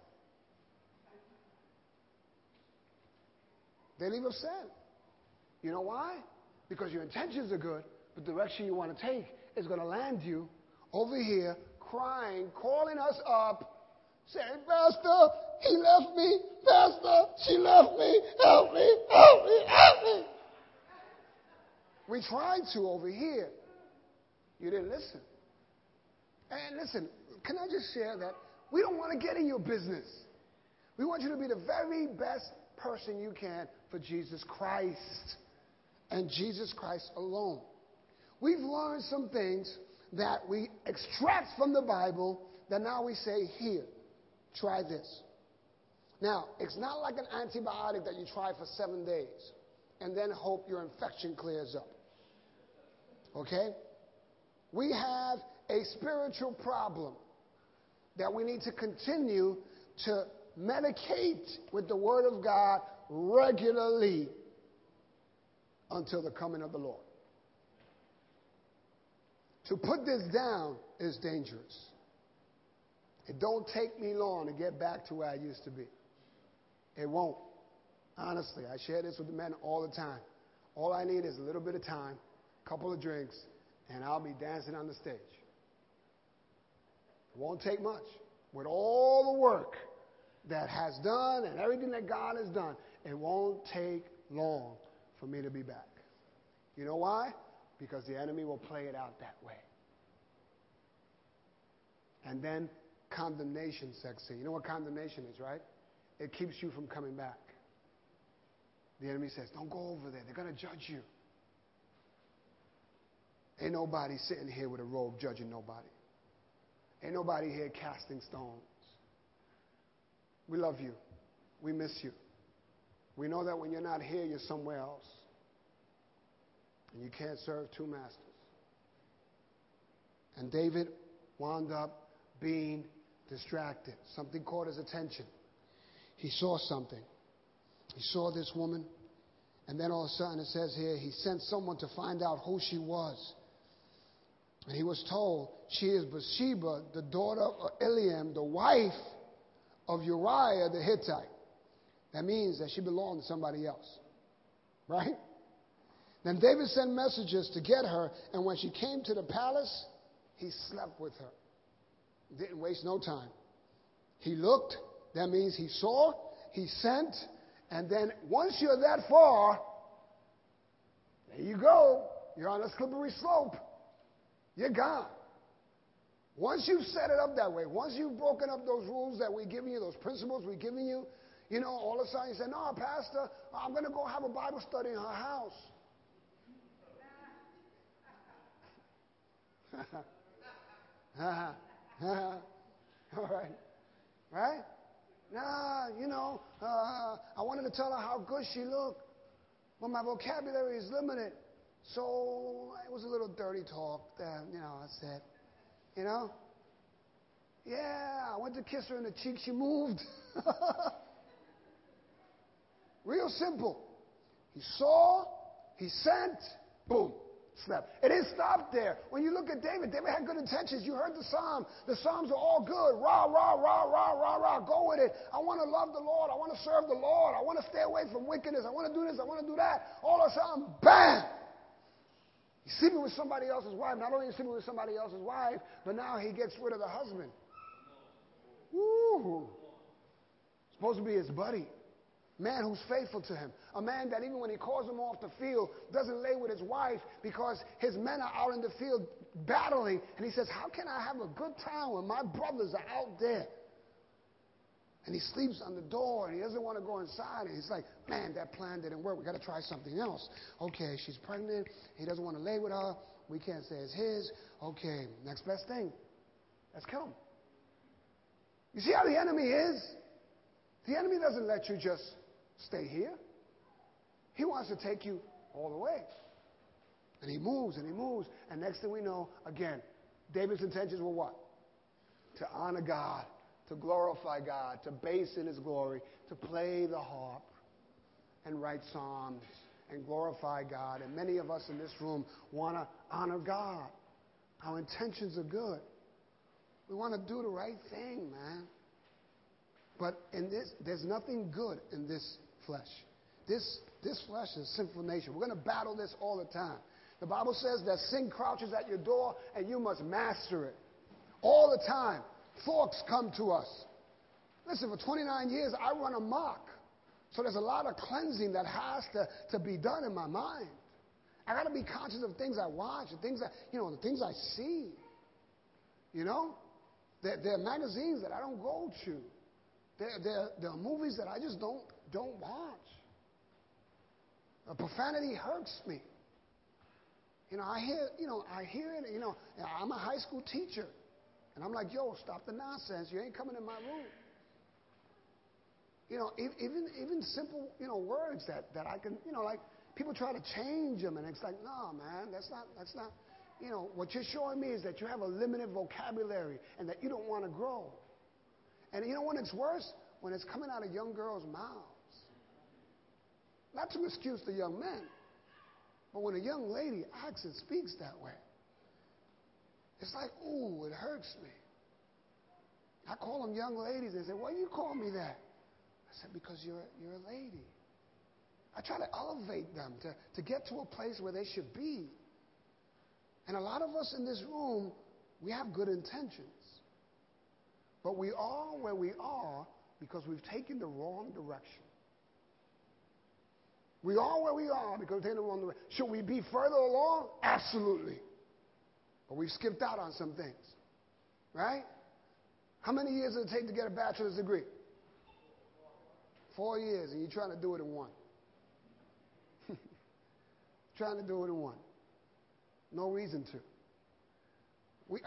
They leave upset. You know why? Because your intentions are good, but the direction you want to take is going to land you over here crying, calling us up, saying, Pastor, he left me. Pastor, she left me. Help me, help me, help me. We tried to over here. You didn't listen. And listen, can I just share that? We don't want to get in your business. We want you to be the very best person you can for Jesus Christ and Jesus Christ alone. We've learned some things that we extract from the Bible, that now we say, here, try this. Now, it's not like an antibiotic that you try for 7 days and then hope your infection clears up. Okay? We have a spiritual problem that we need to continue to medicate with the Word of God regularly. until the coming of the Lord. To put this down is dangerous. It don't take me long to get back to where I used to be. It won't. Honestly, I share this with the men all the time. All I need is a little bit of time, a couple of drinks, and I'll be dancing on the stage. It won't take much. With all the work that has done and everything that God has done, it won't take long for me to be back. You know why? Because the enemy will play it out that way. And then condemnation sets in. You know what condemnation is, right? It keeps you from coming back. The enemy says, don't go over there. They're going to judge you. Ain't nobody sitting here with a robe judging nobody. Ain't nobody here casting stones. We love you. We miss you. We know that when you're not here, you're somewhere else. And you can't serve two masters. And David wound up being distracted. Something caught his attention. He saw something. He saw this woman. And then all of a sudden it says here, he sent someone to find out who she was. And he was told, she is Bathsheba, the daughter of Eliam, the wife of Uriah the Hittite. That means that she belonged to somebody else. Right? Then David sent messengers to get her, and when she came to the palace, he slept with her. Didn't waste no time. He looked, that means he saw, he sent, and then once you're that far, there you go. You're on a slippery slope. You're gone. Once you've set it up that way, once you've broken up those rules that we're giving you, those principles we're giving you, you know, all of a sudden you say, no, Pastor, I'm going to go have a Bible study in her house. All right. Right? Nah, you know, I wanted to tell her how good she looked, but my vocabulary is limited. So it was a little dirty talk that, you know, I said, you know, yeah, I went to kiss her in the cheek. She moved. Real simple. He saw, he sent, boom. Slept. It didn't stop there. When you look at David, David had good intentions. You heard the psalm. The psalms are all good. Rah, rah, rah, rah, rah, rah. Go with it. I want to love the Lord. I want to serve the Lord. I want to stay away from wickedness. I want to do this. I want to do that. All of a sudden, bam! He's sleeping with somebody else's wife. Not only is he sleeping with somebody else's wife, but now he gets rid of the husband. Woo! Supposed to be his buddy. Man who's faithful to him. A man that even when he calls him off the field doesn't lay with his wife because his men are out in the field battling. And he says, how can I have a good time when my brothers are out there? And he sleeps on the door and he doesn't want to go inside. And he's like, man, that plan didn't work. We got to try something else. Okay, she's pregnant. He doesn't want to lay with her. We can't say it's his. Okay, next best thing. Let's kill him. You see how the enemy is? The enemy doesn't let you just stay here. He wants to take you all the way. And he moves and he moves. And next thing we know, again, David's intentions were what? To honor God, to glorify God, to bask in his glory, to play the harp and write psalms and glorify God. And many of us in this room want to honor God. Our intentions are good. We want to do the right thing, man. But in this, there's nothing good in this flesh. This flesh is sinful nature. We're going to battle this all the time. The Bible says that sin crouches at your door and you must master it. All the time, thoughts come to us. Listen, for 29 years, I run amok. So there's a lot of cleansing that has to be done in my mind. I got to be conscious of things I watch, and things that, you know, the things I see. You know? There are magazines that I don't go to. There are movies that I just don't watch. Profanity hurts me. You know, I hear it, you know, I'm a high school teacher. And I'm like, yo, stop the nonsense. You ain't coming in my room. You know, even simple, you know, words that I can, you know, like people try to change them. And it's like, no, man, that's not, you know, what you're showing me is that you have a limited vocabulary and that you don't want to grow. And you know when it's worse? When it's coming out of young girls' mouths. Not to excuse the young men, But when a young lady acts and speaks that way, it's like, ooh, it hurts me. I call them young ladies. They say, why you call me that? I said, because you're a lady. I try to elevate them to get to a place where they should be. And a lot of us in this room, we have good intentions. But we are where we are because we've taken the wrong direction. We are where we are because we've taken the wrong direction. Should we be further along? Absolutely. But we've skipped out on some things. Right? How many years does it take to get a bachelor's degree? 4 years, and you're trying to do it in one. Trying to do it in one. No reason to. We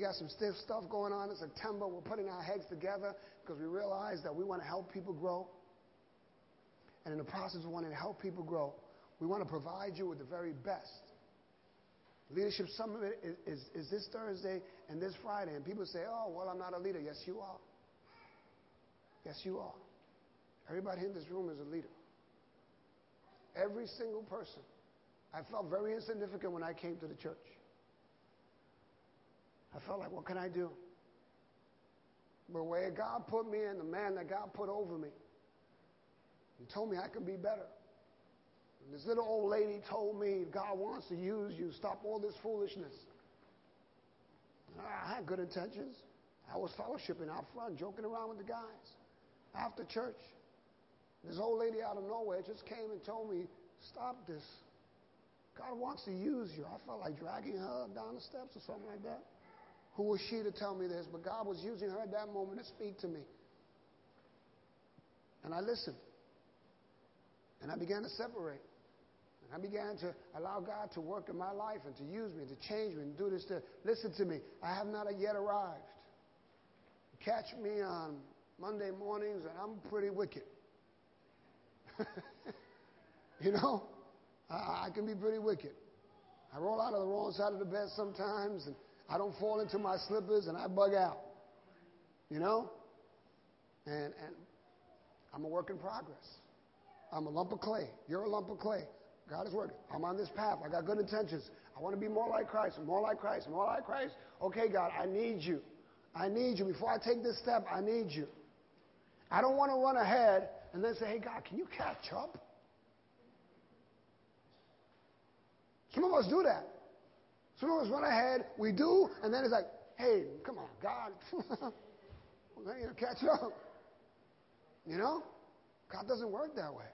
got some stiff stuff going on in September. We're putting our heads together because we realize that we want to help people grow. And in the process of wanting to help people grow, we want to provide you with the very best. Leadership Summit is this Thursday and this Friday. And people say, oh, well, I'm not a leader. Yes, you are. Yes, you are. Everybody in this room is a leader. Every single person. I felt very insignificant when I came to the church. I felt like, what can I do? But where God put me and the man that God put over me, He told me I could be better. And this little old lady told me, God wants to use you. Stop all this foolishness. I had good intentions. I was fellowshipping out front, joking around with the guys. After church, this old lady out of nowhere just came and told me, stop this. God wants to use you. I felt like dragging her down the steps or something like that. Who was she to tell me this? But God was using her at that moment to speak to me. And I listened. And I began to separate. And I began to allow God to work in my life and to use me, and to change me, and do this. Listen to me. I have not yet arrived. Catch me on Monday mornings, and I'm pretty wicked. You know? I can be pretty wicked. I roll out of the wrong side of the bed sometimes, and I don't fall into my slippers, and I bug out. You know? And I'm a work in progress. I'm a lump of clay. You're a lump of clay. God is working. I'm on this path. I got good intentions. I want to be more like Christ, more like Christ, more like Christ. Okay, God, I need you. I need you. Before I take this step, I need you. I don't want to run ahead and then say, hey, God, can you catch up? Some of us do that. Some of us run ahead, we do, and then it's like, hey, come on, God. We're going to catch up. You know? God doesn't work that way.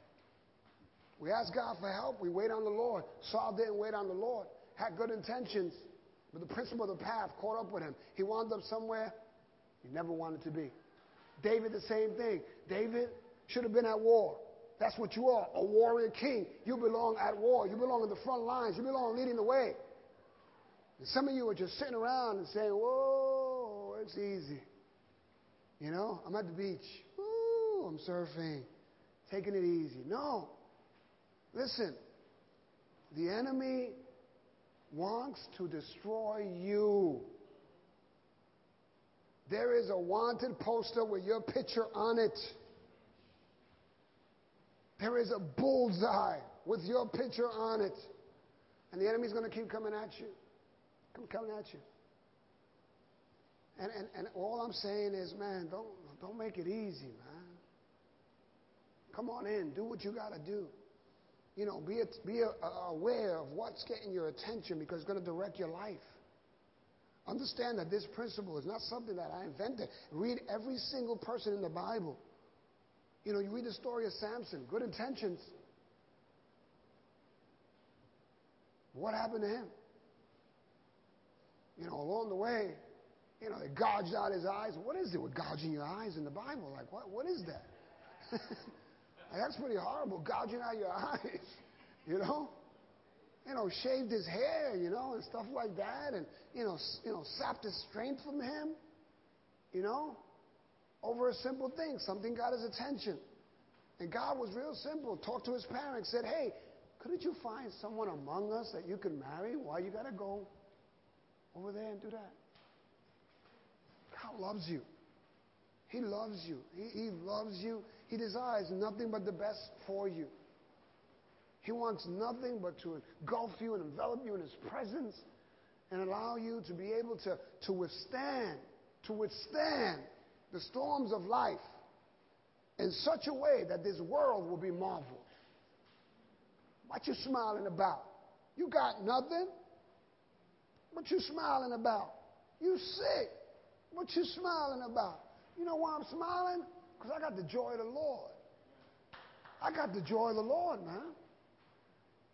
We ask God for help, we wait on the Lord. Saul didn't wait on the Lord. Had good intentions, but the principle of the path caught up with him. He wound up somewhere he never wanted to be. David, the same thing. David should have been at war. That's what you are, a warrior king. You belong at war. You belong in the front lines. You belong leading the way. And some of you are just sitting around and saying, whoa, it's easy. You know, I'm at the beach. Ooh, I'm surfing. Taking it easy. No. Listen, the enemy wants to destroy you. There is a wanted poster with your picture on it. There is a bullseye with your picture on it. And the enemy's going to keep coming at you. Keep coming at you. And all I'm saying is, man, don't make it easy, man. Come on in. Do what you got to do. You know, be aware of what's getting your attention because it's going to direct your life. Understand that this principle is not something that I invented. Read every single person in the Bible. You know, you read the story of Samson, good intentions. What happened to him? You know, along the way, you know, they gouged out his eyes. What is it with gouging your eyes in the Bible? Like, what is that? Like, that's pretty horrible, gouging out your eyes, you know? You know, shaved his hair, you know, and stuff like that. And, you know, sapped his strength from him, you know? Over a simple thing. Something got his attention. And God was real simple. Talked to his parents, said, hey, couldn't you find someone among us that you could marry? Why you got to go over there and do that? God loves you. He loves you. He loves you. He desires nothing but the best for you. He wants nothing but to engulf you and envelop you in His presence and allow you to be able to withstand the storms of life in such a way that this world will be marveled. What you smiling about? You got nothing? What you smiling about? You sick? What you smiling about? You know why I'm smiling? Because I got the joy of the Lord. I got the joy of the Lord, man.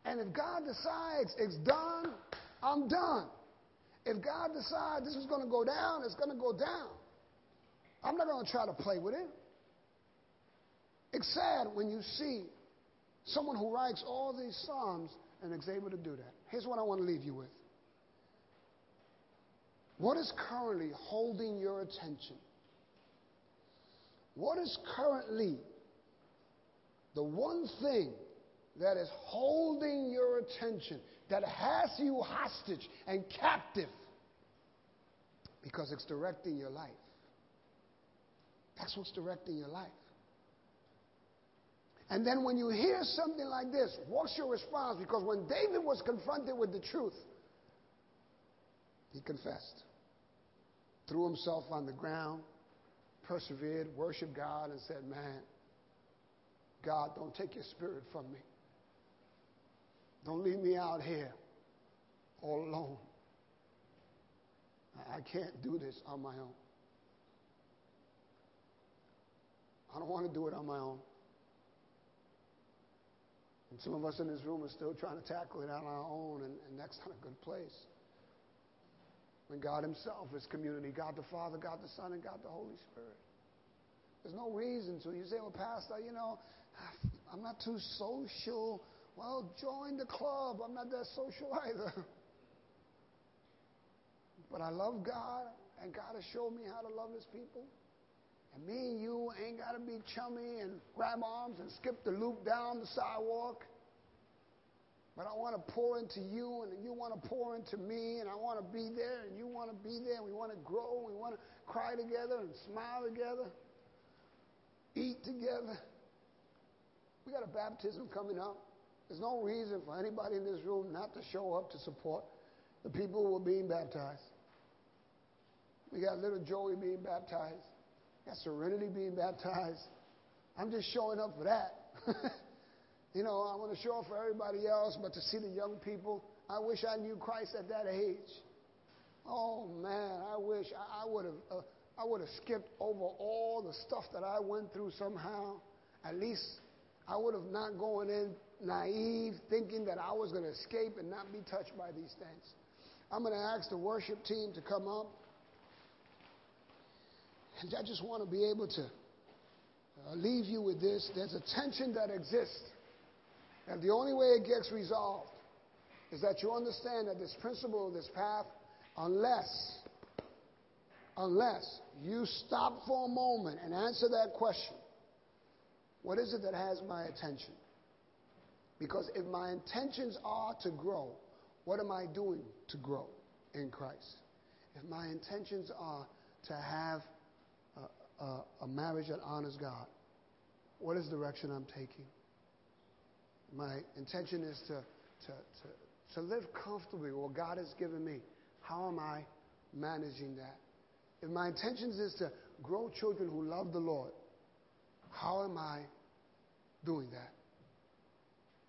And if God decides it's done, I'm done. If God decides this is going to go down, it's going to go down. I'm not going to try to play with it. It's sad when you see someone who writes all these psalms and is able to do that. Here's what I want to leave you with. What is currently holding your attention? What is currently the one thing that is holding your attention, that has you hostage and captive because it's directing your life? That's what's directing your life. And then when you hear something like this, what's your response? Because when David was confronted with the truth, he confessed, threw himself on the ground, persevered, worshiped God, and said, man, God, don't take your spirit from me. Don't leave me out here all alone. I can't do this on my own. I don't want to do it on my own. And some of us in this room are still trying to tackle it on our own, and that's not a good place. When God Himself is community, God the Father, God the Son, and God the Holy Spirit. There's no reason to. You say, well, Pastor, you know, I'm not too social. Well, join the club. I'm not that social either. But I love God, and God has shown me how to love His people. And me and you ain't got to be chummy and grab arms and skip the loop down the sidewalk. But I want to pour into you, and you want to pour into me, and I want to be there, and you want to be there. We want to grow. We want to cry together and smile together, eat together. We got a baptism coming up. There's no reason for anybody in this room not to show up to support the people who are being baptized. We got little Joey being baptized. We got Serenity being baptized. I'm just showing up for that. You know, I want to show up for everybody else, but to see the young people, I wish I knew Christ at that age. Oh, man, I wish I would have skipped over all the stuff that I went through somehow. At least I would have not gone in naive, thinking that I was going to escape and not be touched by these things. I'm going to ask the worship team to come up. And I just want to be able to leave you with this. There's a tension that exists. And the only way it gets resolved is that you understand that this principle of this path, unless you stop for a moment and answer that question, what is it that has my attention? Because if my intentions are to grow, what am I doing to grow in Christ? If my intentions are to have a marriage that honors God, what is the direction I'm taking? My intention is to live comfortably what God has given me. How am I managing that? If my intention is to grow children who love the Lord, how am I doing that?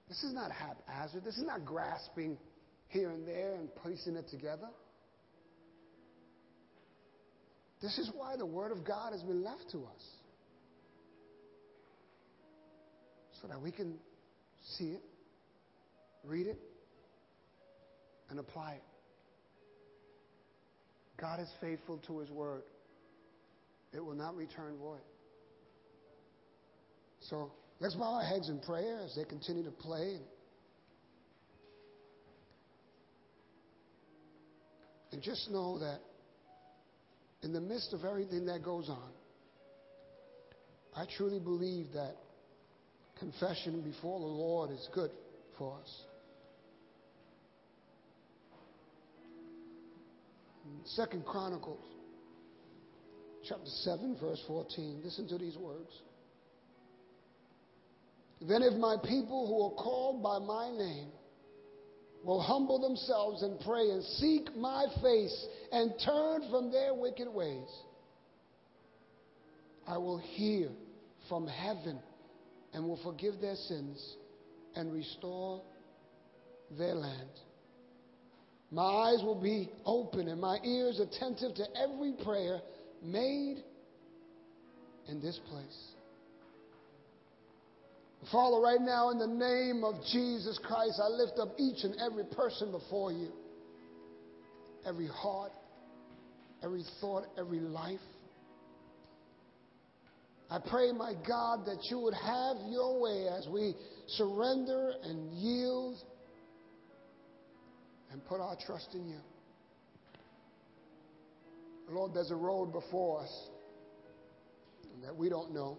This is not haphazard. This is not grasping here and there and piecing it together. This is why the Word of God has been left to us, so that we can see it, read it, and apply it. God is faithful to His Word. It will not return void. So let's bow our heads in prayer as they continue to play. And just know that in the midst of everything that goes on, I truly believe that confession before the Lord is good for us. In 2 Chronicles chapter 7, verse 14, listen to these words. Then if my people who are called by my name will humble themselves and pray and seek my face and turn from their wicked ways, I will hear from heaven and will forgive their sins and restore their land. My eyes will be open and my ears attentive to every prayer made in this place. Father, right now in the name of Jesus Christ, I lift up each and every person before you. Every heart, every thought, every life. I pray, my God, that you would have your way as we surrender and yield and put our trust in you. Lord, there's a road before us that we don't know.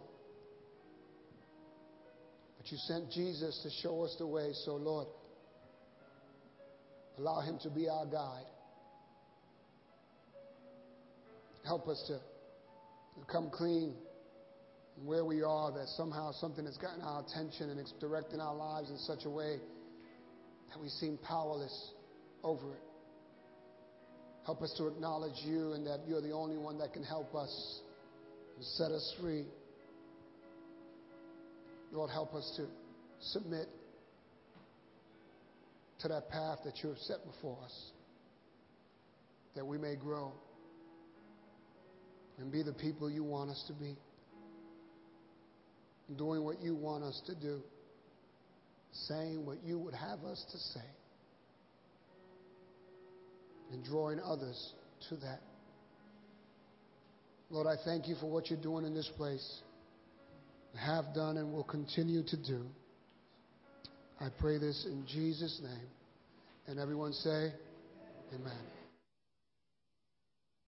You sent Jesus to show us the way, so Lord, allow him to be our guide. Help us to come clean where we are, that somehow something has gotten our attention and it's directing our lives in such a way that we seem powerless over it. Help us to acknowledge you and that you're the only one that can help us and set us free. Lord, help us to submit to that path that you have set before us, that we may grow and be the people you want us to be, doing what you want us to do, saying what you would have us to say, and drawing others to that. Lord, I thank you for what you're doing in this place, have done and will continue to do. I pray this in Jesus' name. And everyone say, amen.